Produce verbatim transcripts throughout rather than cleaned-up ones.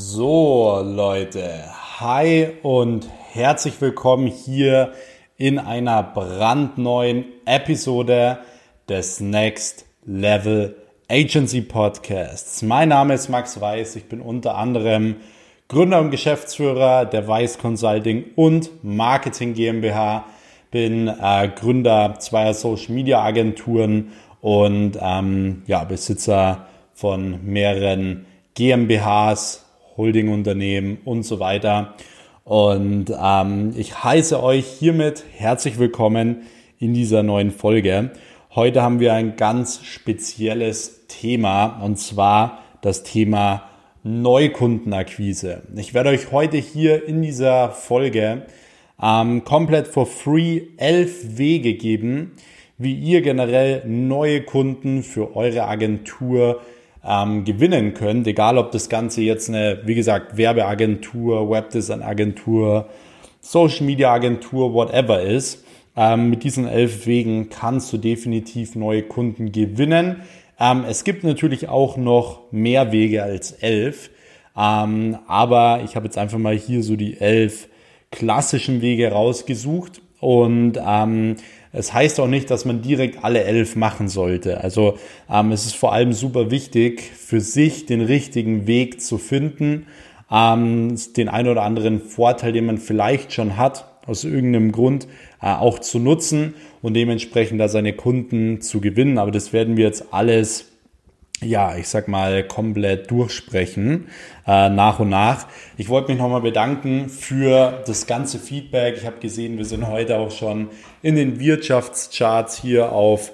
So Leute, hi und herzlich willkommen hier in einer brandneuen Episode des Next Level Agency Podcasts. Mein Name ist Max Weiß, ich bin unter anderem Gründer und Geschäftsführer der Weiß Consulting und Marketing GmbH, bin äh, Gründer zweier Social Media Agenturen und ähm, ja, Besitzer von mehreren G m b Hs, Holdingunternehmen und so weiter. Und ähm, ich heiße euch hiermit herzlich willkommen in dieser neuen Folge. Heute haben wir ein ganz spezielles Thema, und zwar das Thema Neukundenakquise. Ich werde euch heute hier in dieser Folge ähm, komplett for free elf Wege geben, wie ihr generell neue Kunden für eure Agentur Ähm, gewinnen könnt, egal ob das Ganze jetzt eine, wie gesagt, Werbeagentur, Webdesign-Agentur, Social-Media-Agentur, whatever ist. Ähm, mit diesen elf Wegen kannst du definitiv neue Kunden gewinnen. Ähm, es gibt natürlich auch noch mehr Wege als elf, ähm, aber ich habe jetzt einfach mal hier so die elf klassischen Wege rausgesucht. Und ähm, es heißt auch nicht, dass man direkt alle elf machen sollte. Also ähm, es ist vor allem super wichtig, für sich den richtigen Weg zu finden, ähm, den einen oder anderen Vorteil, den man vielleicht schon hat, aus irgendeinem Grund äh, auch zu nutzen und dementsprechend da seine Kunden zu gewinnen. Aber das werden wir jetzt alles, ja, ich sag mal, komplett durchsprechen, äh, nach und nach. Ich wollte mich nochmal bedanken für das ganze Feedback. Ich habe gesehen, wir sind heute auch schon in den Wirtschaftscharts hier auf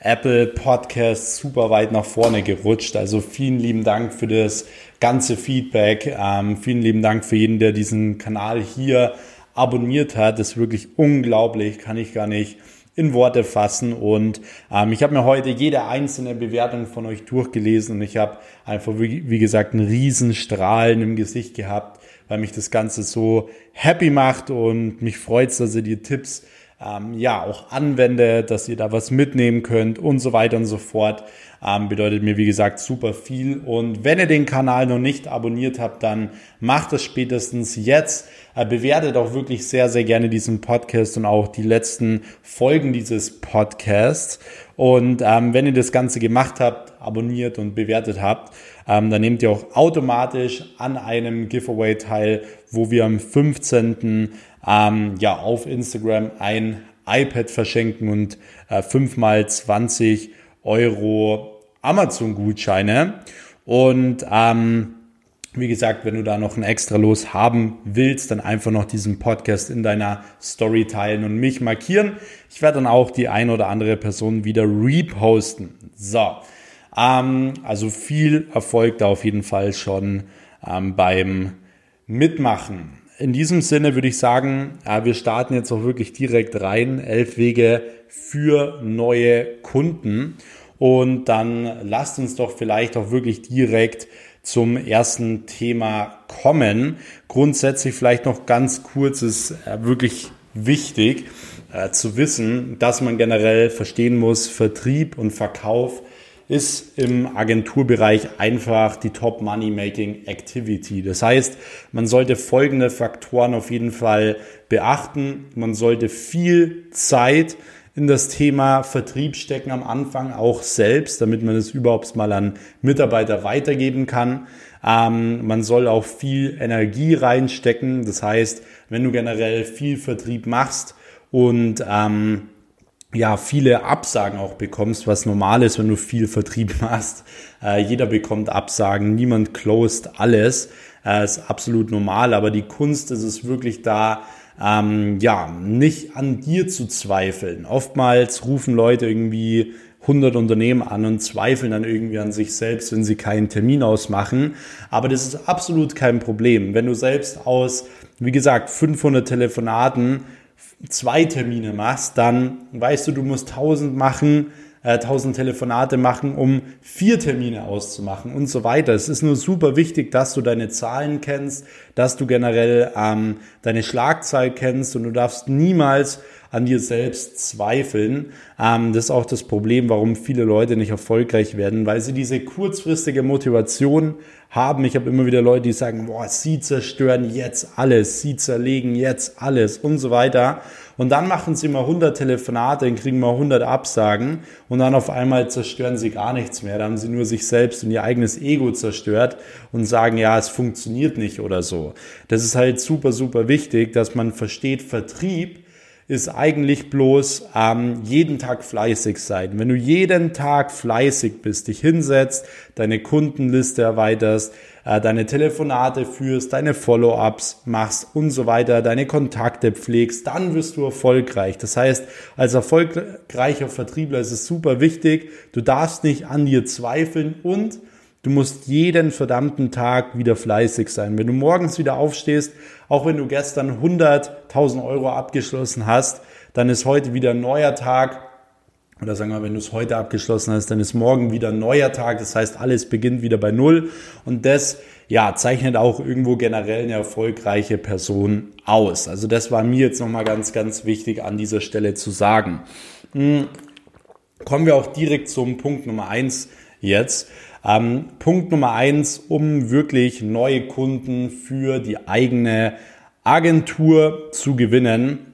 Apple Podcasts super weit nach vorne gerutscht. Also vielen lieben Dank für das ganze Feedback. Ähm, vielen lieben Dank für jeden, der diesen Kanal hier abonniert hat. Das ist wirklich unglaublich, kann ich gar nicht in Worte fassen. Und ähm, ich habe mir heute jede einzelne Bewertung von euch durchgelesen und ich habe einfach, wie, wie gesagt, einen riesen Strahlen im Gesicht gehabt, weil mich das Ganze so happy macht und mich freut es, dass ihr die Tipps ähm, ja auch anwendet, dass ihr da was mitnehmen könnt und so weiter und so fort. Ähm, bedeutet mir, wie gesagt, super viel. Und wenn ihr den Kanal noch nicht abonniert habt, dann macht das spätestens jetzt. Bewertet auch wirklich sehr, sehr gerne diesen Podcast und auch die letzten Folgen dieses Podcasts. Und ähm, wenn ihr das Ganze gemacht habt, abonniert und bewertet habt, ähm, dann nehmt ihr auch automatisch an einem Giveaway teil, wo wir am fünfzehnten Ähm, ja, auf Instagram ein iPad verschenken und äh, fünf mal zwanzig Euro Amazon-Gutscheine. Und ähm, wie gesagt, wenn du da noch ein extra Los haben willst, dann einfach noch diesen Podcast in deiner Story teilen und mich markieren. Ich werde dann auch die ein oder andere Person wieder reposten. So, ähm, also viel Erfolg da auf jeden Fall schon ähm, beim Mitmachen. In diesem Sinne würde ich sagen, äh, wir starten jetzt auch wirklich direkt rein. Elf Wege für neue Kunden. Und dann lasst uns doch vielleicht auch wirklich direkt zum ersten Thema kommen. Grundsätzlich vielleicht noch ganz kurz, ist wirklich wichtig äh, zu wissen, dass man generell verstehen muss, Vertrieb und Verkauf ist im Agenturbereich einfach die Top Money Making Activity. Das heißt, man sollte folgende Faktoren auf jeden Fall beachten. Man sollte viel Zeit in das Thema Vertrieb stecken am Anfang, auch selbst, damit man es überhaupt mal an Mitarbeiter weitergeben kann. Ähm, man soll auch viel Energie reinstecken. Das heißt, wenn du generell viel Vertrieb machst und ähm, ja viele Absagen auch bekommst, was normal ist, wenn du viel Vertrieb machst. Äh, jeder bekommt Absagen, niemand closed alles. Äh, ist absolut normal, aber die Kunst ist es wirklich da, Ähm, ja, nicht an dir zu zweifeln. Oftmals rufen Leute irgendwie hundert Unternehmen an und zweifeln dann irgendwie an sich selbst, wenn sie keinen Termin ausmachen. Aber das ist absolut kein Problem. Wenn du selbst aus, wie gesagt, fünfhundert Telefonaten zwei Termine machst, dann weißt du, du musst tausend machen, tausend Telefonate machen, um vier Termine auszumachen und so weiter. Es ist nur super wichtig, dass du deine Zahlen kennst, dass du generell ähm, deine Schlagzahl kennst und du darfst niemals an dir selbst zweifeln. Ähm, das ist auch das Problem, warum viele Leute nicht erfolgreich werden, weil sie diese kurzfristige Motivation haben. Ich habe immer wieder Leute, die sagen, boah, sie zerstören jetzt alles, sie zerlegen jetzt alles und so weiter. Und dann machen sie mal hundert Telefonate, dann kriegen mal hundert Absagen und dann auf einmal zerstören sie gar nichts mehr. Da haben sie nur sich selbst und ihr eigenes Ego zerstört und sagen, ja, es funktioniert nicht oder so. Das ist halt super, super wichtig, dass man versteht, Vertrieb ist eigentlich bloß ähm, jeden Tag fleißig sein. Wenn du jeden Tag fleißig bist, dich hinsetzt, deine Kundenliste erweiterst, äh, deine Telefonate führst, deine Follow-ups machst und so weiter, deine Kontakte pflegst, dann wirst du erfolgreich. Das heißt, als erfolgreicher Vertriebler ist es super wichtig, du darfst nicht an dir zweifeln und du musst jeden verdammten Tag wieder fleißig sein. Wenn du morgens wieder aufstehst, auch wenn du gestern hunderttausend Euro abgeschlossen hast, dann ist heute wieder ein neuer Tag. Oder sagen wir, wenn du es heute abgeschlossen hast, dann ist morgen wieder ein neuer Tag. Das heißt, alles beginnt wieder bei Null. Und das, ja, zeichnet auch irgendwo generell eine erfolgreiche Person aus. Also das war mir jetzt nochmal ganz, ganz wichtig an dieser Stelle zu sagen. Kommen wir auch direkt zum Punkt Nummer eins jetzt. Ähm, Punkt Nummer eins, um wirklich neue Kunden für die eigene Agentur zu gewinnen,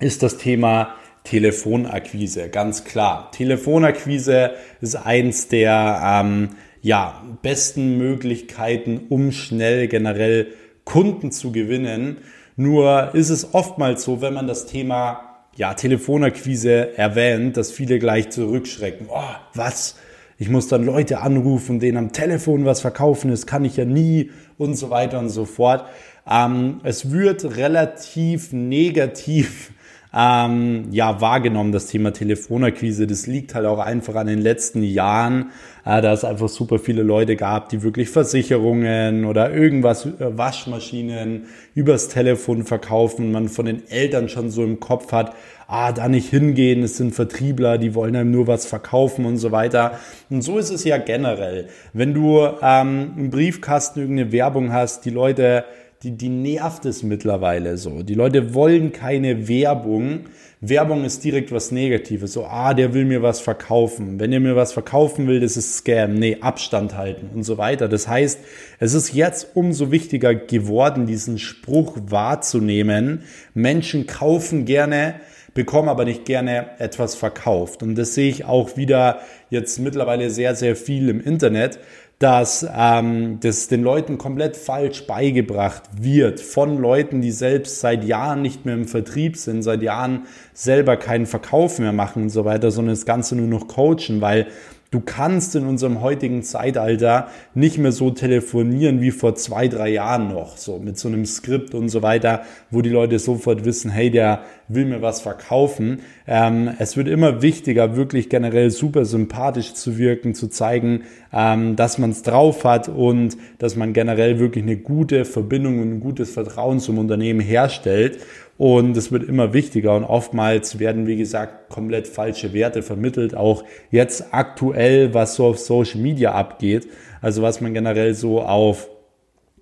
ist das Thema Telefonakquise, ganz klar. Telefonakquise ist eins der ähm, ja, besten Möglichkeiten, um schnell generell Kunden zu gewinnen. Nur ist es oftmals so, wenn man das Thema ja, Telefonakquise erwähnt, dass viele gleich zurückschrecken. Oh, was? Ich muss dann Leute anrufen, denen am Telefon was verkaufen, das kann ich ja nie und so weiter und so fort. Ähm, es wird relativ negativ ähm, ja, wahrgenommen, das Thema Telefonakquise. Das liegt halt auch einfach an den letzten Jahren. Äh, da es einfach super viele Leute gab, die wirklich Versicherungen oder irgendwas, äh, Waschmaschinen übers Telefon verkaufen und man von den Eltern schon so im Kopf hat, ah, da nicht hingehen, es sind Vertriebler, die wollen einem nur was verkaufen und so weiter. Und so ist es ja generell. Wenn du ähm, im Briefkasten irgendeine Werbung hast, die Leute, die, die nervt es mittlerweile so. Die Leute wollen keine Werbung. Werbung ist direkt was Negatives. So, ah, der will mir was verkaufen. Wenn er mir was verkaufen will, das ist Scam. Nee, Abstand halten und so weiter. Das heißt, es ist jetzt umso wichtiger geworden, diesen Spruch wahrzunehmen. Menschen kaufen gerne, bekomme aber nicht gerne etwas verkauft. Und das sehe ich auch wieder jetzt mittlerweile sehr, sehr viel im Internet, dass ähm, das den Leuten komplett falsch beigebracht wird von Leuten, die selbst seit Jahren nicht mehr im Vertrieb sind, seit Jahren selber keinen Verkauf mehr machen und so weiter, sondern das Ganze nur noch coachen, weil du kannst in unserem heutigen Zeitalter nicht mehr so telefonieren wie vor zwei, drei Jahren noch, so mit so einem Skript und so weiter, wo die Leute sofort wissen, hey, der will mir was verkaufen. Ähm, es wird immer wichtiger, wirklich generell super sympathisch zu wirken, zu zeigen, ähm, dass man es drauf hat und dass man generell wirklich eine gute Verbindung und ein gutes Vertrauen zum Unternehmen herstellt. Und es wird immer wichtiger und oftmals werden, wie gesagt, komplett falsche Werte vermittelt, auch jetzt aktuell, was so auf Social Media abgeht, also was man generell so auf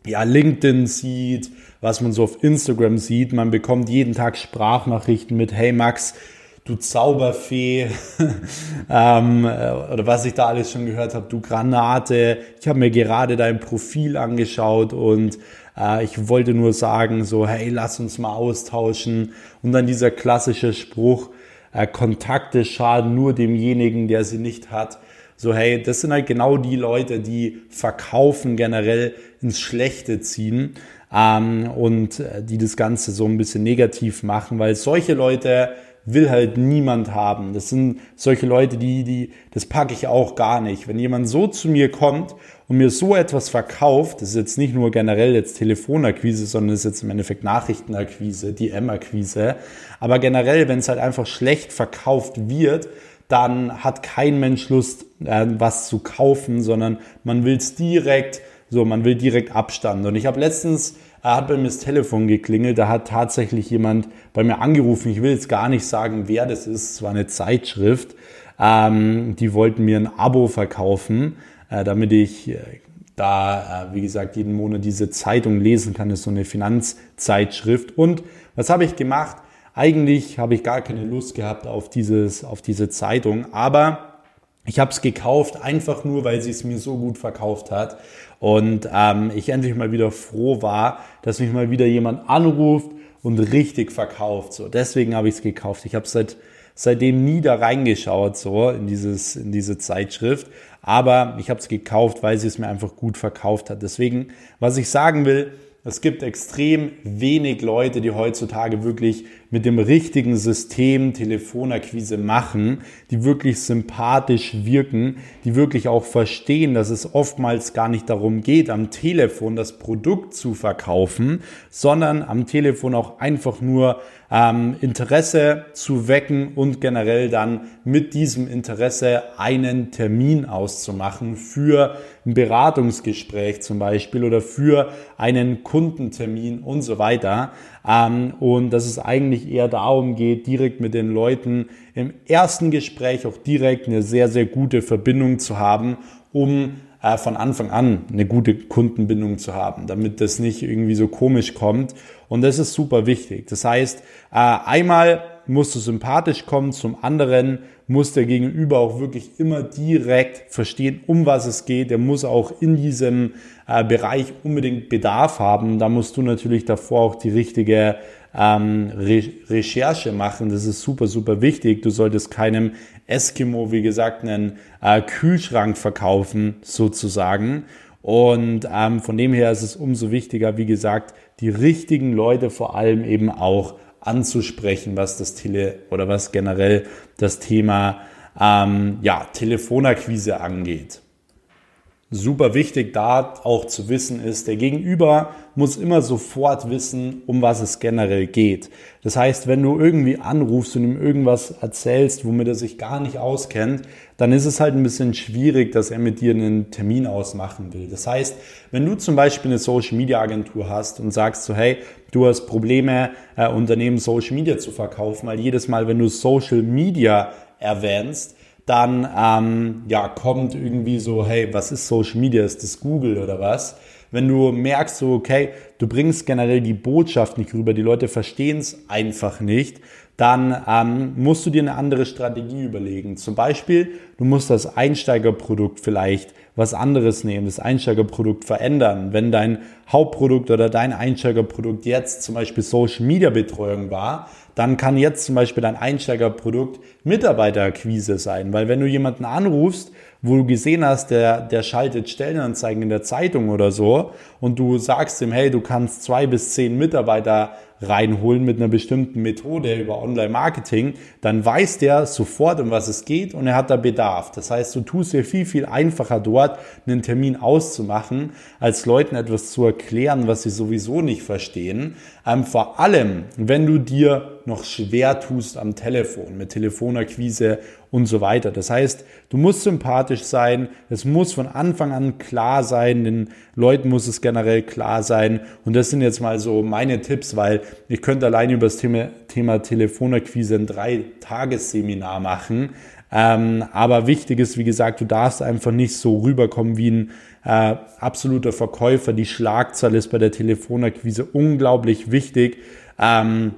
ja, LinkedIn sieht, was man so auf Instagram sieht. Man bekommt jeden Tag Sprachnachrichten mit, hey Max, du Zauberfee, ähm, oder was ich da alles schon gehört habe, du Granate, ich habe mir gerade dein Profil angeschaut und ich wollte nur sagen, so, hey, lass uns mal austauschen. Und dann dieser klassische Spruch, äh, Kontakte schaden nur demjenigen, der sie nicht hat. So, hey, das sind halt genau die Leute, die verkaufen generell ins Schlechte ziehen ähm, und äh, die das Ganze so ein bisschen negativ machen, weil solche Leute will halt niemand haben. Das sind solche Leute, die, die, das packe ich auch gar nicht. Wenn jemand so zu mir kommt und mir so etwas verkauft, das ist jetzt nicht nur generell jetzt Telefonakquise, sondern das ist jetzt im Endeffekt Nachrichtenakquise, D M-Akquise. Aber generell, wenn es halt einfach schlecht verkauft wird, dann hat kein Mensch Lust, äh, was zu kaufen, sondern man will es direkt, so, man will direkt Abstand. Und ich habe letztens Er hat bei mir das Telefon geklingelt, da hat tatsächlich jemand bei mir angerufen. Ich will jetzt gar nicht sagen, wer das ist, es war eine Zeitschrift. Ähm, die wollten mir ein Abo verkaufen, äh, damit ich äh, da, wie gesagt, jeden Monat diese Zeitung lesen kann. Das ist so eine Finanzzeitschrift. Und was habe ich gemacht? Eigentlich habe ich gar keine Lust gehabt auf dieses, auf diese Zeitung, aber ich habe es gekauft, einfach nur, weil sie es mir so gut verkauft hat und ähm, ich endlich mal wieder froh war, dass mich mal wieder jemand anruft und richtig verkauft. So, deswegen habe ich es gekauft. Ich habe seit seitdem nie da reingeschaut, so in dieses, in diese Zeitschrift, aber ich habe es gekauft, weil sie es mir einfach gut verkauft hat. Deswegen, was ich sagen will: Es gibt extrem wenig Leute, die heutzutage wirklich mit dem richtigen System Telefonakquise machen, die wirklich sympathisch wirken, die wirklich auch verstehen, dass es oftmals gar nicht darum geht, am Telefon das Produkt zu verkaufen, sondern am Telefon auch einfach nur ähm, Interesse zu wecken und generell dann mit diesem Interesse einen Termin auszumachen für ein Beratungsgespräch zum Beispiel oder für einen Kundentermin und so weiter. Und dass es eigentlich eher darum geht, direkt mit den Leuten im ersten Gespräch auch direkt eine sehr, sehr gute Verbindung zu haben, um von Anfang an eine gute Kundenbindung zu haben, damit das nicht irgendwie so komisch kommt. Und das ist super wichtig. Das heißt, einmal musst du sympathisch kommen, zum anderen muss der Gegenüber auch wirklich immer direkt verstehen, um was es geht. Der muss auch in diesem äh, Bereich unbedingt Bedarf haben. Da musst du natürlich davor auch die richtige ähm, Re- Recherche machen. Das ist super, super wichtig. Du solltest keinem Eskimo, wie gesagt, einen äh, Kühlschrank verkaufen, sozusagen. Und ähm, von dem her ist es umso wichtiger, wie gesagt, die richtigen Leute vor allem eben auch anzusprechen, was das Tele oder was generell das Thema ähm, ja, Telefonakquise angeht. Super wichtig da auch zu wissen ist, der Gegenüber muss immer sofort wissen, um was es generell geht. Das heißt, wenn du irgendwie anrufst und ihm irgendwas erzählst, womit er sich gar nicht auskennt, dann ist es halt ein bisschen schwierig, dass er mit dir einen Termin ausmachen will. Das heißt, wenn du zum Beispiel eine Social-Media-Agentur hast und sagst so, hey, du hast Probleme, äh, Unternehmen Social-Media zu verkaufen, weil jedes Mal, wenn du Social-Media erwähnst, dann ähm, ja, kommt irgendwie so, hey, was ist Social Media? Ist das Google oder was? Wenn du merkst, so, okay, du bringst generell die Botschaft nicht rüber, die Leute verstehen es einfach nicht, dann ähm, musst du dir eine andere Strategie überlegen. Zum Beispiel, du musst das Einsteigerprodukt vielleicht was anderes nehmen, das Einsteigerprodukt verändern. Wenn dein Hauptprodukt oder dein Einsteigerprodukt jetzt zum Beispiel Social Media Betreuung war, dann kann jetzt zum Beispiel dein Einsteigerprodukt Mitarbeiterakquise sein. Weil wenn du jemanden anrufst, wo du gesehen hast, der, der schaltet Stellenanzeigen in der Zeitung oder so und du sagst ihm, hey, du kannst zwei bis zehn Mitarbeiter reinholen mit einer bestimmten Methode über Online-Marketing, dann weiß der sofort, um was es geht und er hat da Bedarf. Das heißt, du tust dir viel, viel einfacher dort, einen Termin auszumachen, als Leuten etwas zu erklären, was sie sowieso nicht verstehen. Ähm, vor allem, wenn du dir noch schwer tust am Telefon, mit Telefonakquise und so weiter. Das heißt, du musst sympathisch sein, es muss von Anfang an klar sein, den Leuten muss es generell klar sein und das sind jetzt mal so meine Tipps, weil ich könnte alleine über das Thema, Thema Telefonakquise ein Drei-Tages-Seminar machen, ähm, aber wichtig ist, wie gesagt, du darfst einfach nicht so rüberkommen wie ein äh, absoluter Verkäufer. Die Schlagzeile ist bei der Telefonakquise unglaublich wichtig, ähm,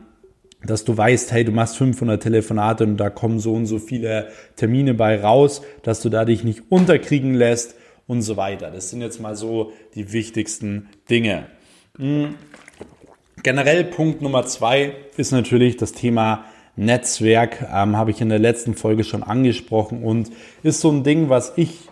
dass du weißt, hey, du machst fünfhundert Telefonate und da kommen so und so viele Termine bei raus, dass du da dich nicht unterkriegen lässt und so weiter. Das sind jetzt mal so die wichtigsten Dinge. Generell Punkt Nummer zwei ist natürlich das Thema Netzwerk, ähm, habe ich in der letzten Folge schon angesprochen und ist so ein Ding, was ich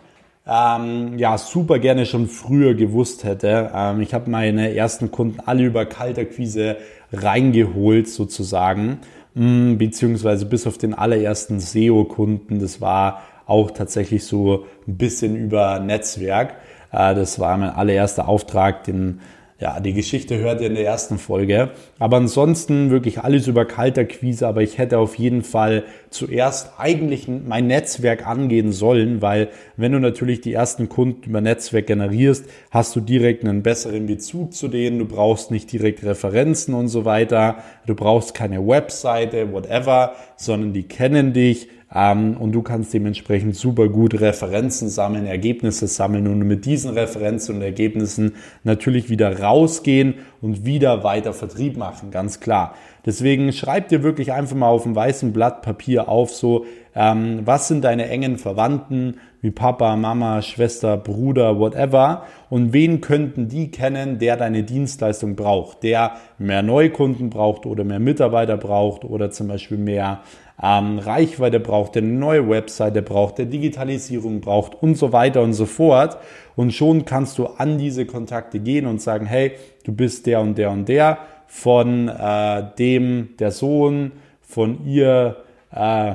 Ähm, ja, super gerne schon früher gewusst hätte. Ähm, ich habe meine ersten Kunden alle über Kaltakquise reingeholt sozusagen, mm, beziehungsweise bis auf den allerersten S E O-Kunden. Das war auch tatsächlich so ein bisschen über Netzwerk. Äh, das war mein allererster Auftrag, den ja, die Geschichte hört ihr in der ersten Folge. Aber ansonsten wirklich alles über Kaltakquise. Aber ich hätte auf jeden Fall zuerst eigentlich mein Netzwerk angehen sollen, weil wenn du natürlich die ersten Kunden über Netzwerk generierst, hast du direkt einen besseren Bezug zu denen. Du brauchst nicht direkt Referenzen und so weiter. Du brauchst keine Webseite, whatever. sondern die kennen dich ähm, und du kannst dementsprechend super gut Referenzen sammeln, Ergebnisse sammeln und mit diesen Referenzen und Ergebnissen natürlich wieder rausgehen und wieder weiter Vertrieb machen, ganz klar. Deswegen schreib dir wirklich einfach mal auf einem weißen Blatt Papier auf, so ähm, was sind deine engen Verwandten wie Papa, Mama, Schwester, Bruder, whatever und wen könnten die kennen, der deine Dienstleistung braucht, der mehr Neukunden braucht oder mehr Mitarbeiter braucht oder zum Beispiel mehr ähm, Reichweite braucht, der eine neue Webseite braucht, der Digitalisierung braucht und so weiter und so fort. Und schon kannst du an diese Kontakte gehen und sagen, hey, du bist der und der und der. Von äh, dem, der Sohn, von ihr, äh,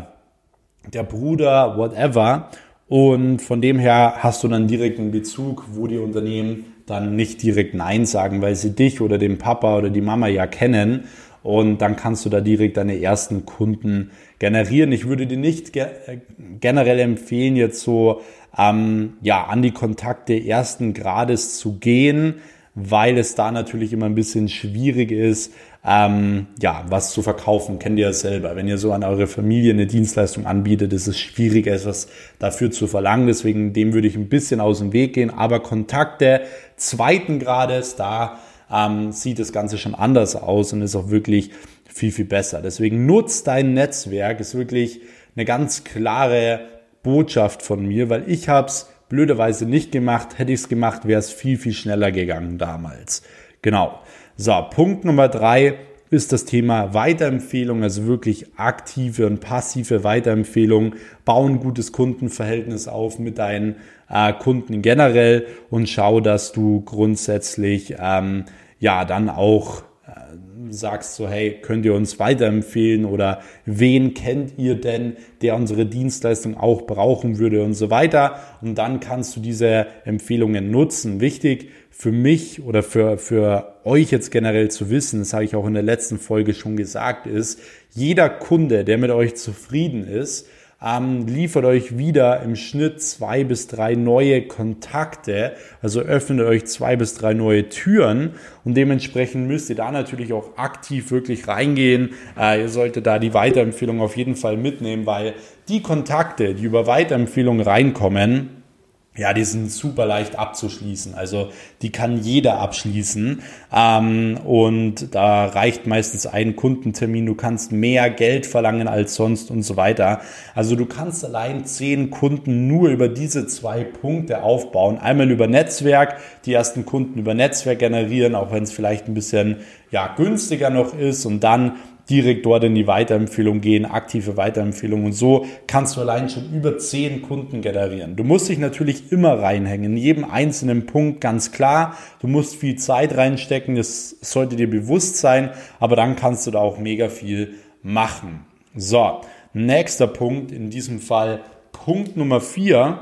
der Bruder, whatever. Und von dem her hast du dann direkt einen Bezug, wo die Unternehmen dann nicht direkt Nein sagen, weil sie dich oder den Papa oder die Mama ja kennen. Und dann kannst du da direkt deine ersten Kunden generieren. Ich würde dir nicht ge- generell empfehlen, jetzt so ähm, ja, an die Kontakte ersten Grades zu gehen, weil es da natürlich immer ein bisschen schwierig ist, ähm, ja, was zu verkaufen. Kennt ihr ja selber. Wenn ihr so an eure Familie eine Dienstleistung anbietet, ist es schwierig, etwas dafür zu verlangen. Deswegen dem würde ich ein bisschen aus dem Weg gehen. Aber Kontakte zweiten Grades, da ähm, sieht das Ganze schon anders aus und ist auch wirklich viel, viel besser. Deswegen nutzt dein Netzwerk. Ist wirklich eine ganz klare Botschaft von mir, weil ich hab's blöderweise nicht gemacht. Hätte ich es gemacht, wäre es viel, viel schneller gegangen damals. Genau. So, Punkt Nummer drei ist das Thema Weiterempfehlung, also wirklich aktive und passive Weiterempfehlung. Bau ein gutes Kundenverhältnis auf mit deinen äh, Kunden generell und schau, dass du grundsätzlich ähm, ja dann auch äh, sagst so, hey, könnt ihr uns weiterempfehlen oder wen kennt ihr denn, der unsere Dienstleistung auch brauchen würde und so weiter. Und dann kannst du diese Empfehlungen nutzen. Wichtig für mich oder für, für euch jetzt generell zu wissen, das habe ich auch in der letzten Folge schon gesagt, ist, jeder Kunde, der mit euch zufrieden ist, Ähm, liefert euch wieder im Schnitt zwei bis drei neue Kontakte, also öffnet euch zwei bis drei neue Türen und dementsprechend müsst ihr da natürlich auch aktiv wirklich reingehen. Äh, ihr solltet da die Weiterempfehlung auf jeden Fall mitnehmen, weil die Kontakte, die über Weiterempfehlung reinkommen, ja, die sind super leicht abzuschließen, also die kann jeder abschließen ähm, und da reicht meistens ein Kundentermin, du kannst mehr Geld verlangen als sonst und so weiter. Also du kannst allein zehn Kunden nur über diese zwei Punkte aufbauen, einmal über Netzwerk, die ersten Kunden über Netzwerk generieren, auch wenn es vielleicht ein bisschen ja günstiger noch ist und dann direkt dort in die Weiterempfehlung gehen, aktive Weiterempfehlung und so kannst du allein schon über zehn Kunden generieren. Du musst dich natürlich immer reinhängen, in jedem einzelnen Punkt ganz klar. Du musst viel Zeit reinstecken, das sollte dir bewusst sein, aber dann kannst du da auch mega viel machen. So, nächster Punkt, in diesem Fall Punkt Nummer vier,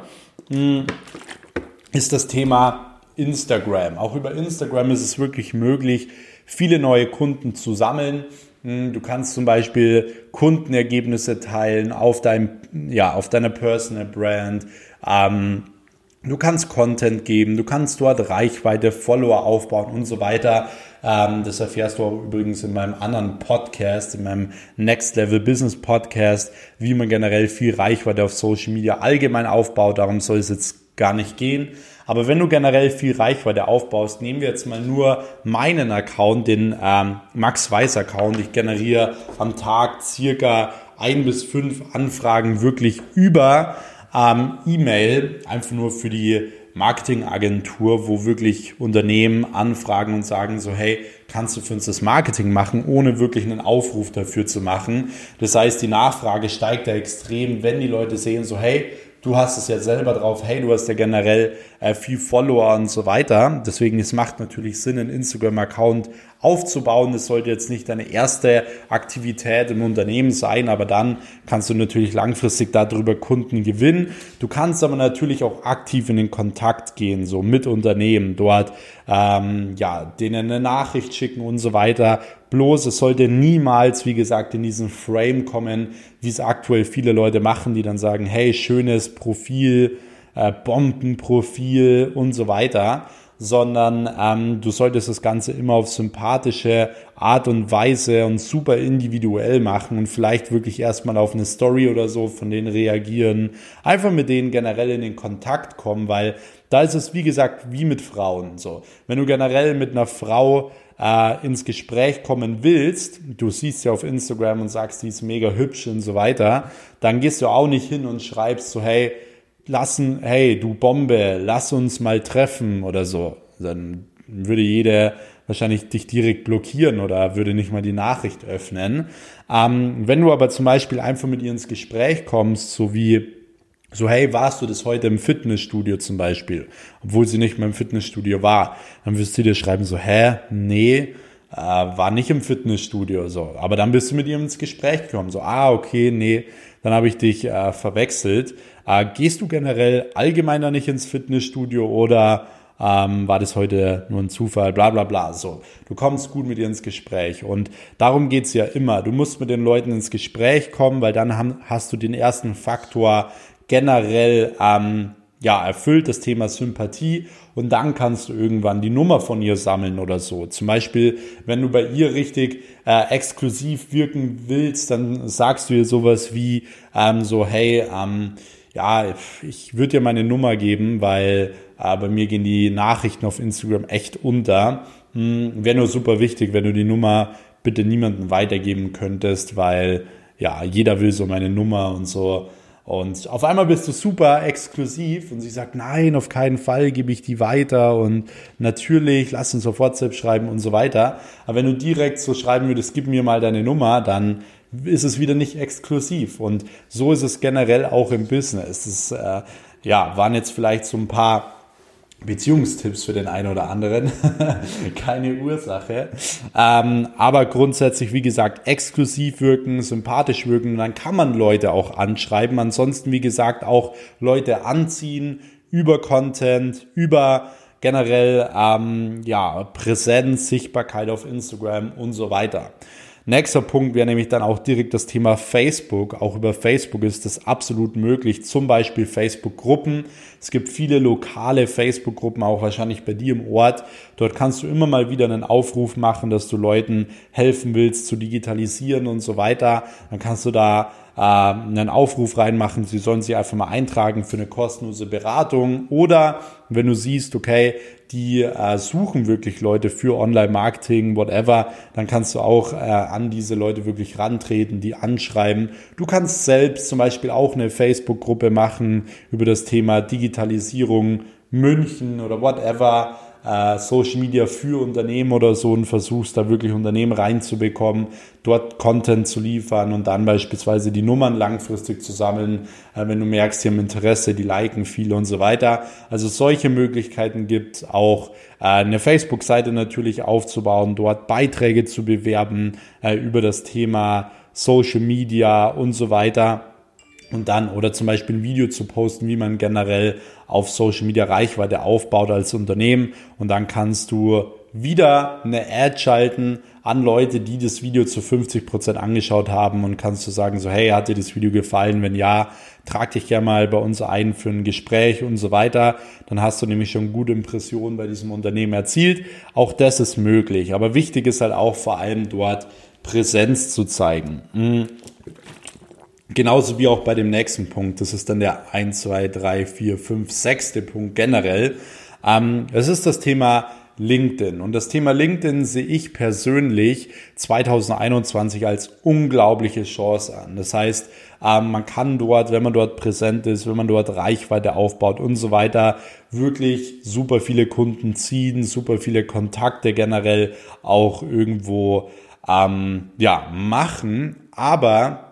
ist das Thema Instagram. Auch über Instagram ist es wirklich möglich, viele neue Kunden zu sammeln. Du kannst zum Beispiel Kundenergebnisse teilen auf deinem, ja, auf deiner Personal Brand. Ähm, du kannst Content geben, du kannst dort Reichweite, Follower aufbauen und so weiter. Ähm, das erfährst du auch übrigens in meinem anderen Podcast, in meinem Next Level Business Podcast, wie man generell viel Reichweite auf Social Media allgemein aufbaut. Darum soll es jetzt gar nicht gehen. Aber wenn du generell viel Reichweite aufbaust, nehmen wir jetzt mal nur meinen Account, den ähm, Max Weiß Account. Ich generiere am Tag circa ein bis fünf Anfragen wirklich über ähm, E-Mail, einfach nur für die Marketingagentur, wo wirklich Unternehmen anfragen und sagen so, hey, kannst du für uns das Marketing machen, ohne wirklich einen Aufruf dafür zu machen. Das heißt, die Nachfrage steigt da extrem, wenn die Leute sehen so, hey, du hast es ja selber drauf, hey, du hast ja generell äh, viel Follower und so weiter. Deswegen, es macht natürlich Sinn, einen Instagram-Account aufzubauen. Das sollte jetzt nicht deine erste Aktivität im Unternehmen sein, aber dann kannst du natürlich langfristig darüber Kunden gewinnen. Du kannst aber natürlich auch aktiv in den Kontakt gehen, so mit Unternehmen dort, ähm, ja, denen eine Nachricht schicken und so weiter. Bloß, es sollte niemals, wie gesagt, in diesen Frame kommen, wie es aktuell viele Leute machen, die dann sagen, hey, schönes Profil, äh, Bombenprofil und so weiter. sondern ähm, du solltest das Ganze immer auf sympathische Art und Weise und super individuell machen und vielleicht wirklich erstmal auf eine Story oder so von denen reagieren. Einfach mit denen generell in den Kontakt kommen, weil da ist es, wie gesagt, wie mit Frauen so. Wenn du generell mit einer Frau äh, ins Gespräch kommen willst, du siehst ja auf Instagram und sagst, die ist mega hübsch und so weiter, dann gehst du auch nicht hin und schreibst so, hey, lassen, hey, du Bombe, lass uns mal treffen oder so. Dann würde jeder wahrscheinlich dich direkt blockieren oder würde nicht mal die Nachricht öffnen. Ähm, wenn du aber zum Beispiel einfach mit ihr ins Gespräch kommst, so wie, so hey, warst du das heute im Fitnessstudio zum Beispiel, obwohl sie nicht mehr im Fitnessstudio war, dann wirst du dir schreiben so, hä, nee, äh, war nicht im Fitnessstudio, so. Aber dann bist du mit ihr ins Gespräch gekommen, so, ah, okay, nee, dann habe ich dich äh, verwechselt. Äh, gehst du generell allgemeiner nicht ins Fitnessstudio oder ähm, war das heute nur ein Zufall, bla bla bla, so. Du kommst gut mit ihr ins Gespräch und darum geht's ja immer. Du musst mit den Leuten ins Gespräch kommen, weil dann haben, hast du den ersten Faktor generell ähm, ja, erfüllt, das Thema Sympathie. Und dann kannst du irgendwann die Nummer von ihr sammeln oder so. Zum Beispiel, wenn du bei ihr richtig äh, exklusiv wirken willst, dann sagst du ihr sowas wie ähm, so, hey, ähm, ja, ich würde dir meine Nummer geben, weil äh, bei mir gehen die Nachrichten auf Instagram echt unter. Hm, wäre nur super wichtig, wenn du die Nummer bitte niemandem weitergeben könntest, weil ja, jeder will so meine Nummer und so. Und auf einmal bist du super exklusiv und sie sagt, nein, auf keinen Fall gebe ich die weiter und natürlich, lass uns auf WhatsApp schreiben und so weiter. Aber wenn du direkt so schreiben würdest, gib mir mal deine Nummer, dann ist es wieder nicht exklusiv. Und so ist es generell auch im Business. Es äh, ja, waren jetzt vielleicht so ein paar Beziehungstipps für den einen oder anderen. Keine Ursache. Ähm, aber grundsätzlich, wie gesagt, exklusiv wirken, sympathisch wirken. Und dann kann man Leute auch anschreiben. Ansonsten, wie gesagt, auch Leute anziehen über Content, über generell ähm, ja, Präsenz, Sichtbarkeit auf Instagram und so weiter. Nächster Punkt wäre nämlich dann auch direkt das Thema Facebook. Auch über Facebook ist das absolut möglich, zum Beispiel Facebook-Gruppen. Es gibt viele lokale Facebook-Gruppen, auch wahrscheinlich bei dir im Ort. Dort kannst du immer mal wieder einen Aufruf machen, dass du Leuten helfen willst zu digitalisieren und so weiter. Dann kannst du da äh, einen Aufruf reinmachen, sie sollen sich einfach mal eintragen für eine kostenlose Beratung. Oder wenn du siehst, okay, die äh, suchen wirklich Leute für Online-Marketing, whatever, dann kannst du auch äh, an diese Leute wirklich rantreten, die anschreiben. Du kannst selbst zum Beispiel auch eine Facebook-Gruppe machen über das Thema Digitalisierung München oder whatever, äh, Social Media für Unternehmen oder so und versuchst da wirklich Unternehmen reinzubekommen, dort Content zu liefern und dann beispielsweise die Nummern langfristig zu sammeln, äh, wenn du merkst, die haben Interesse, die liken viele und so weiter. Also solche Möglichkeiten gibt auch, äh, eine Facebook-Seite natürlich aufzubauen, dort Beiträge zu bewerben, äh, über das Thema Social Media und so weiter. Und dann, oder zum Beispiel ein Video zu posten, wie man generell auf Social Media Reichweite aufbaut als Unternehmen. Und dann kannst du wieder eine Ad schalten an Leute, die das Video zu fünfzig Prozent angeschaut haben und kannst du sagen so, hey, hat dir das Video gefallen? Wenn ja, trag dich gerne mal bei uns ein für ein Gespräch und so weiter. Dann hast du nämlich schon gute Impressionen bei diesem Unternehmen erzielt. Auch das ist möglich. Aber wichtig ist halt auch vor allem dort Präsenz zu zeigen. Mhm. Genauso wie auch bei dem nächsten Punkt, das ist dann der eins, zwei, drei, vier, fünf, sechste Punkt generell. Ähm, das ist das Thema LinkedIn. Und das Thema LinkedIn sehe ich persönlich zwanzig einundzwanzig als unglaubliche Chance an. Das heißt, ähm, man kann dort, wenn man dort präsent ist, wenn man dort Reichweite aufbaut und so weiter, wirklich super viele Kunden ziehen, super viele Kontakte generell auch irgendwo ähm, ja, machen. Aber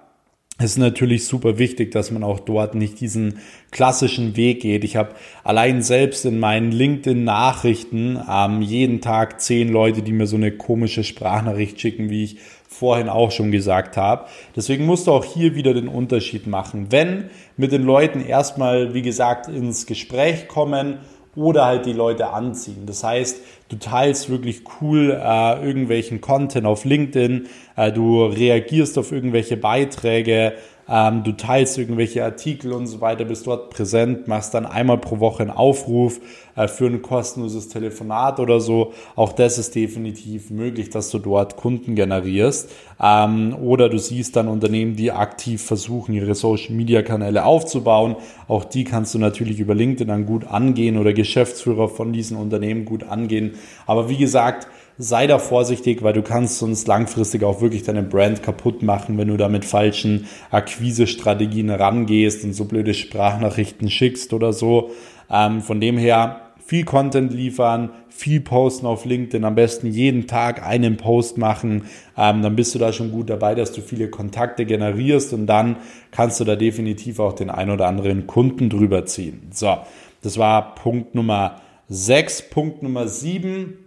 es ist natürlich super wichtig, dass man auch dort nicht diesen klassischen Weg geht. Ich habe allein selbst in meinen LinkedIn-Nachrichten ähm, jeden Tag zehn Leute, die mir so eine komische Sprachnachricht schicken, wie ich vorhin auch schon gesagt habe. Deswegen musst du auch hier wieder den Unterschied machen. Wenn mit den Leuten erstmal, wie gesagt, ins Gespräch kommen oder halt die Leute anziehen. Das heißt, du teilst wirklich cool äh, irgendwelchen Content auf LinkedIn, äh, du reagierst auf irgendwelche Beiträge, ähm, du teilst irgendwelche Artikel und so weiter, bist dort präsent, machst dann einmal pro Woche einen Aufruf äh, für ein kostenloses Telefonat oder so. Auch das ist definitiv möglich, dass du dort Kunden generierst. Ähm, oder du siehst dann Unternehmen, die aktiv versuchen, ihre Social-Media-Kanäle aufzubauen. Auch die kannst du natürlich über LinkedIn dann gut angehen oder Geschäftsführer von diesen Unternehmen gut angehen. Aber wie gesagt, sei da vorsichtig, weil du kannst sonst langfristig auch wirklich deine Brand kaputt machen, wenn du da mit falschen Akquise-Strategien rangehst und so blöde Sprachnachrichten schickst oder so. Ähm, von dem her viel Content liefern, viel posten auf LinkedIn, am besten jeden Tag einen Post machen, ähm, dann bist du da schon gut dabei, dass du viele Kontakte generierst und dann kannst du da definitiv auch den ein oder anderen Kunden drüber ziehen. So, das war Punkt Nummer sechs. Punkt Nummer sieben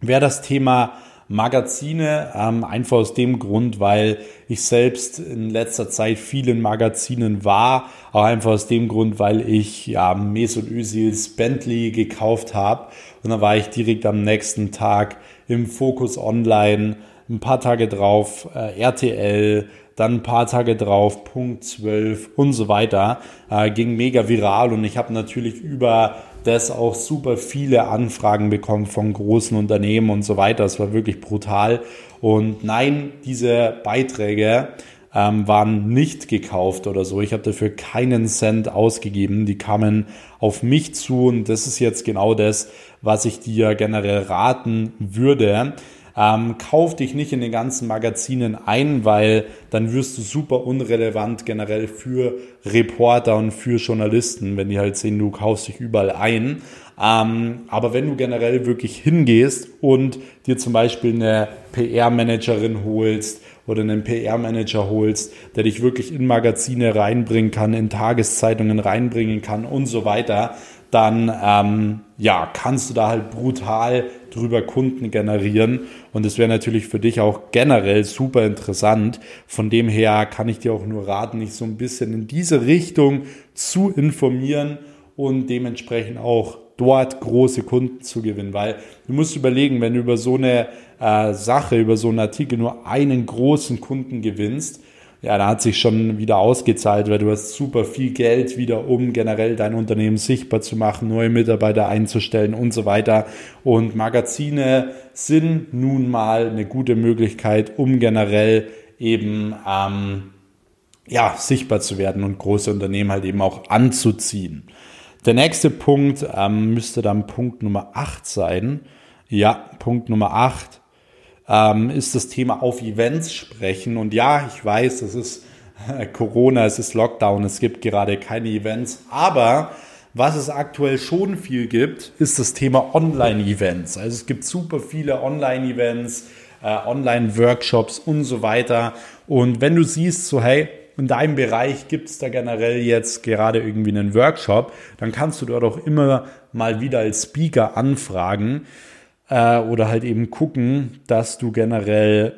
wäre das Thema Magazine, ähm, einfach aus dem Grund, weil ich selbst in letzter Zeit viel in Magazinen war, auch einfach aus dem Grund, weil ich ja Mesut Özils Bentley gekauft habe und dann war ich direkt am nächsten Tag im Fokus Online, ein paar Tage drauf äh, R T L, dann ein paar Tage drauf Punkt zwölf und so weiter, äh, ging mega viral und ich habe natürlich über das auch super viele Anfragen bekommen von großen Unternehmen und so weiter. Es war wirklich brutal. Und nein, diese Beiträge ähm, waren nicht gekauft oder so. Ich habe dafür keinen Cent ausgegeben. Die kamen auf mich zu und das ist jetzt genau das, was ich dir generell raten würde. Ähm, kauf dich nicht in den ganzen Magazinen ein, weil dann wirst du super unrelevant generell für Reporter und für Journalisten, wenn die halt sehen, du kaufst dich überall ein. Ähm, aber wenn du generell wirklich hingehst und dir zum Beispiel eine P R-Managerin holst oder einen P R-Manager holst, der dich wirklich in Magazine reinbringen kann, in Tageszeitungen reinbringen kann und so weiter, dann ähm, ja, kannst du da halt brutal drüber Kunden generieren und es wäre natürlich für dich auch generell super interessant. Von dem her kann ich dir auch nur raten, dich so ein bisschen in diese Richtung zu informieren und dementsprechend auch dort große Kunden zu gewinnen, weil du musst überlegen, wenn du über so eine äh, Sache, über so einen Artikel nur einen großen Kunden gewinnst, ja, da hat sich schon wieder ausgezahlt, weil du hast super viel Geld wieder, um generell dein Unternehmen sichtbar zu machen, neue Mitarbeiter einzustellen und so weiter. Und Magazine sind nun mal eine gute Möglichkeit, um generell eben ähm, ja, sichtbar zu werden und große Unternehmen halt eben auch anzuziehen. Der nächste Punkt ähm, müsste dann Punkt Nummer acht sein. Ja, Punkt Nummer acht. Ist das Thema auf Events sprechen. Und ja, ich weiß, es ist Corona, es ist Lockdown, es gibt gerade keine Events. Aber was es aktuell schon viel gibt, ist das Thema Online-Events. Also es gibt super viele Online-Events, Online-Workshops und so weiter. Und wenn du siehst, so hey, in deinem Bereich gibt es da generell jetzt gerade irgendwie einen Workshop, dann kannst du dort auch immer mal wieder als Speaker anfragen, oder halt eben gucken, dass du generell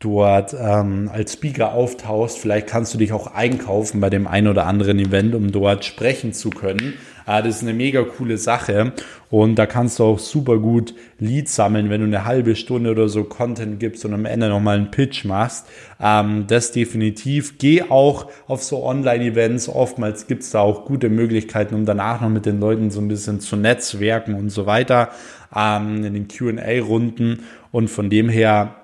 dort ähm, als Speaker auftauchst. Vielleicht kannst du dich auch einkaufen bei dem einen oder anderen Event, um dort sprechen zu können. Äh, das ist eine mega coole Sache und da kannst du auch super gut Leads sammeln, wenn du eine halbe Stunde oder so Content gibst und am Ende nochmal einen Pitch machst. Ähm, das definitiv. Geh auch auf so Online-Events. Oftmals gibt es da auch gute Möglichkeiten, um danach noch mit den Leuten so ein bisschen zu netzwerken und so weiter. In den Q und A-Runden und von dem her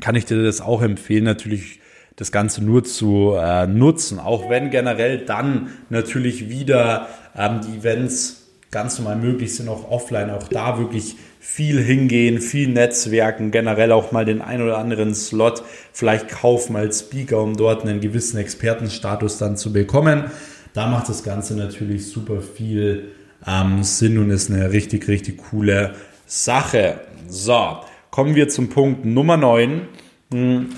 kann ich dir das auch empfehlen, natürlich das Ganze nur zu äh, nutzen, auch wenn generell dann natürlich wieder ähm, die Events ganz normal möglich sind, auch offline, auch da wirklich viel hingehen, viel netzwerken, generell auch mal den ein oder anderen Slot vielleicht kaufen als Speaker, um dort einen gewissen Expertenstatus dann zu bekommen. Da macht das Ganze natürlich super viel Ähm, Sinn und ist eine richtig, richtig coole Sache. So, kommen wir zum Punkt Nummer neun. Hm,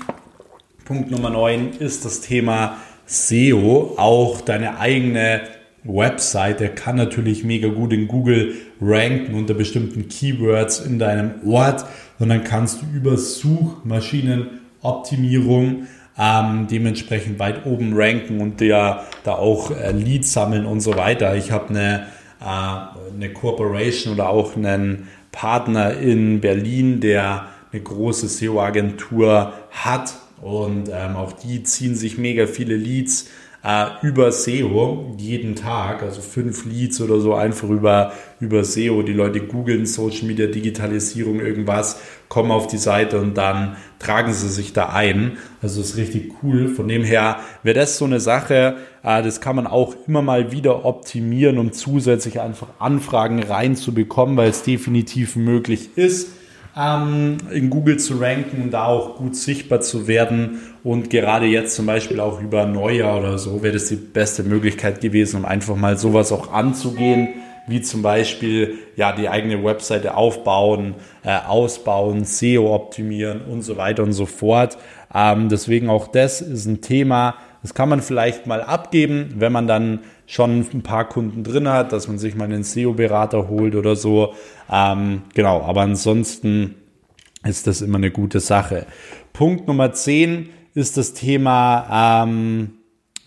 Punkt Nummer neun ist das Thema S E O. Auch deine eigene Webseite kann natürlich mega gut in Google ranken unter bestimmten Keywords in deinem Ort und dann kannst du über Suchmaschinenoptimierung Ähm, dementsprechend weit oben ranken und dir da auch äh, Leads sammeln und so weiter. Ich habe eine eine Corporation oder auch einen Partner in Berlin, der eine große S E O-Agentur hat und ähm, auch die ziehen sich mega viele Leads äh, über S E O jeden Tag, also fünf Leads oder so einfach über, über S E O. Die Leute googeln Social Media, Digitalisierung, irgendwas, kommen auf die Seite und dann tragen sie sich da ein. Also das ist richtig cool. Von dem her wäre das so eine Sache, äh, das kann man auch immer mal wieder optimieren, um zusätzlich einfach Anfragen reinzubekommen, weil es definitiv möglich ist, in Google zu ranken und da auch gut sichtbar zu werden. Und gerade jetzt zum Beispiel auch über Neujahr oder so wäre das die beste Möglichkeit gewesen, um einfach mal sowas auch anzugehen, wie zum Beispiel ja die eigene Webseite aufbauen, äh, ausbauen, S E O optimieren und so weiter und so fort. Ähm, deswegen auch das ist ein Thema, das kann man vielleicht mal abgeben, wenn man dann schon ein paar Kunden drin hat, dass man sich mal einen S E O-Berater holt oder so. Ähm, genau, aber ansonsten ist das immer eine gute Sache. Punkt Nummer zehn ist das Thema, ähm,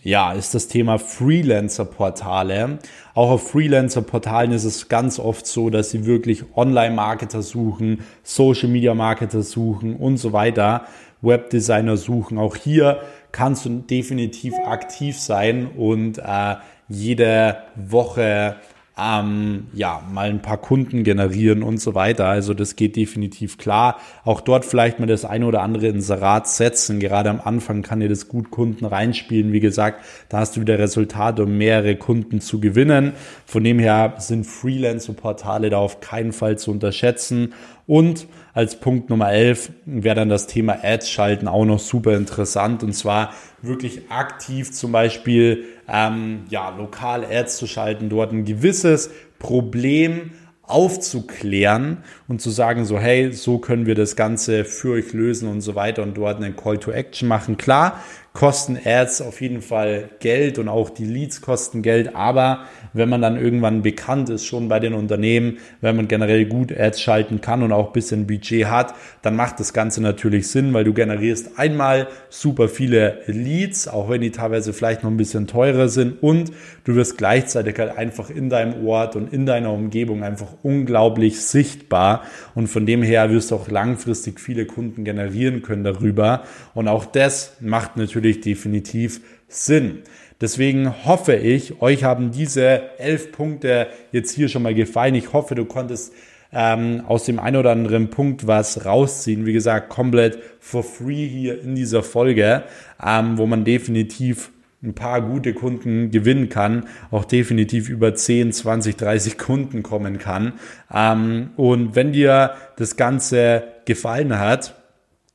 ja, ist das Thema Freelancer-Portale. Auch auf Freelancer-Portalen ist es ganz oft so, dass sie wirklich Online-Marketer suchen, Social-Media-Marketer suchen und so weiter, Webdesigner suchen. Auch hier kannst du definitiv aktiv sein und äh, jede Woche ähm, ja mal ein paar Kunden generieren und so weiter. Also das geht definitiv klar. Auch dort vielleicht mal das eine oder andere Inserat setzen. Gerade am Anfang kann dir das gut Kunden reinspielen. Wie gesagt, da hast du wieder Resultate, um mehrere Kunden zu gewinnen. Von dem her sind Freelancer-Portale da auf keinen Fall zu unterschätzen. Und als Punkt Nummer elf wäre dann das Thema Ads schalten auch noch super interessant, und zwar wirklich aktiv zum Beispiel ähm, ja, lokal Ads zu schalten, dort ein gewisses Problem aufzuklären und zu sagen so, hey, so können wir das Ganze für euch lösen und so weiter, und dort einen Call to Action machen. Klar, kosten Ads auf jeden Fall Geld und auch die Leads kosten Geld, aber wenn man dann irgendwann bekannt ist, schon bei den Unternehmen, wenn man generell gut Ads schalten kann und auch ein bisschen Budget hat, dann macht das Ganze natürlich Sinn, weil du generierst einmal super viele Leads, auch wenn die teilweise vielleicht noch ein bisschen teurer sind, und du wirst gleichzeitig halt einfach in deinem Ort und in deiner Umgebung einfach unglaublich sichtbar, und von dem her wirst du auch langfristig viele Kunden generieren können darüber, und auch das macht natürlich definitiv Sinn. Deswegen hoffe ich, euch haben diese elf Punkte jetzt hier schon mal gefallen. Ich hoffe, du konntest ähm, aus dem einen oder anderen Punkt was rausziehen. Wie gesagt, komplett for free hier in dieser Folge, ähm, wo man definitiv ein paar gute Kunden gewinnen kann, auch definitiv über zehn, zwanzig, dreißig Kunden kommen kann. Ähm, und wenn dir das Ganze gefallen hat,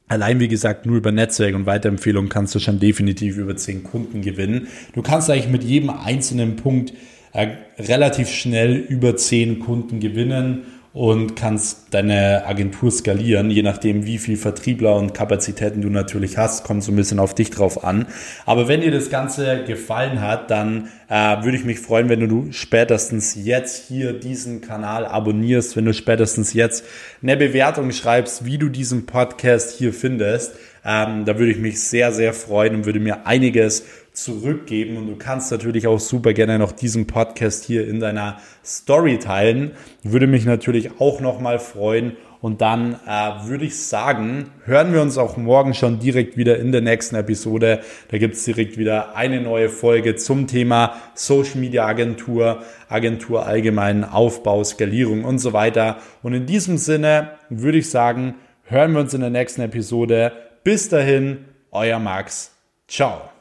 allein, wie gesagt, nur über Netzwerk und Weiterempfehlung kannst du schon definitiv über zehn Kunden gewinnen. Du kannst eigentlich mit jedem einzelnen Punkt äh, relativ schnell über zehn Kunden gewinnen und kannst deine Agentur skalieren, je nachdem, wie viel Vertriebler und Kapazitäten du natürlich hast, kommt so ein bisschen auf dich drauf an. Aber wenn dir das Ganze gefallen hat, dann äh, würde ich mich freuen, wenn du spätestens jetzt hier diesen Kanal abonnierst, wenn du spätestens jetzt eine Bewertung schreibst, wie du diesen Podcast hier findest. Ähm, da würde ich mich sehr, sehr freuen und würde mir einiges zurückgeben, und du kannst natürlich auch super gerne noch diesen Podcast hier in deiner Story teilen. Würde mich natürlich auch nochmal freuen, und dann äh, würde ich sagen, hören wir uns auch morgen schon direkt wieder in der nächsten Episode. Da gibt es direkt wieder eine neue Folge zum Thema Social Media Agentur, Agentur allgemeinen Aufbau, Skalierung und so weiter. Und in diesem Sinne würde ich sagen, hören wir uns in der nächsten Episode. Bis dahin, euer Max. Ciao.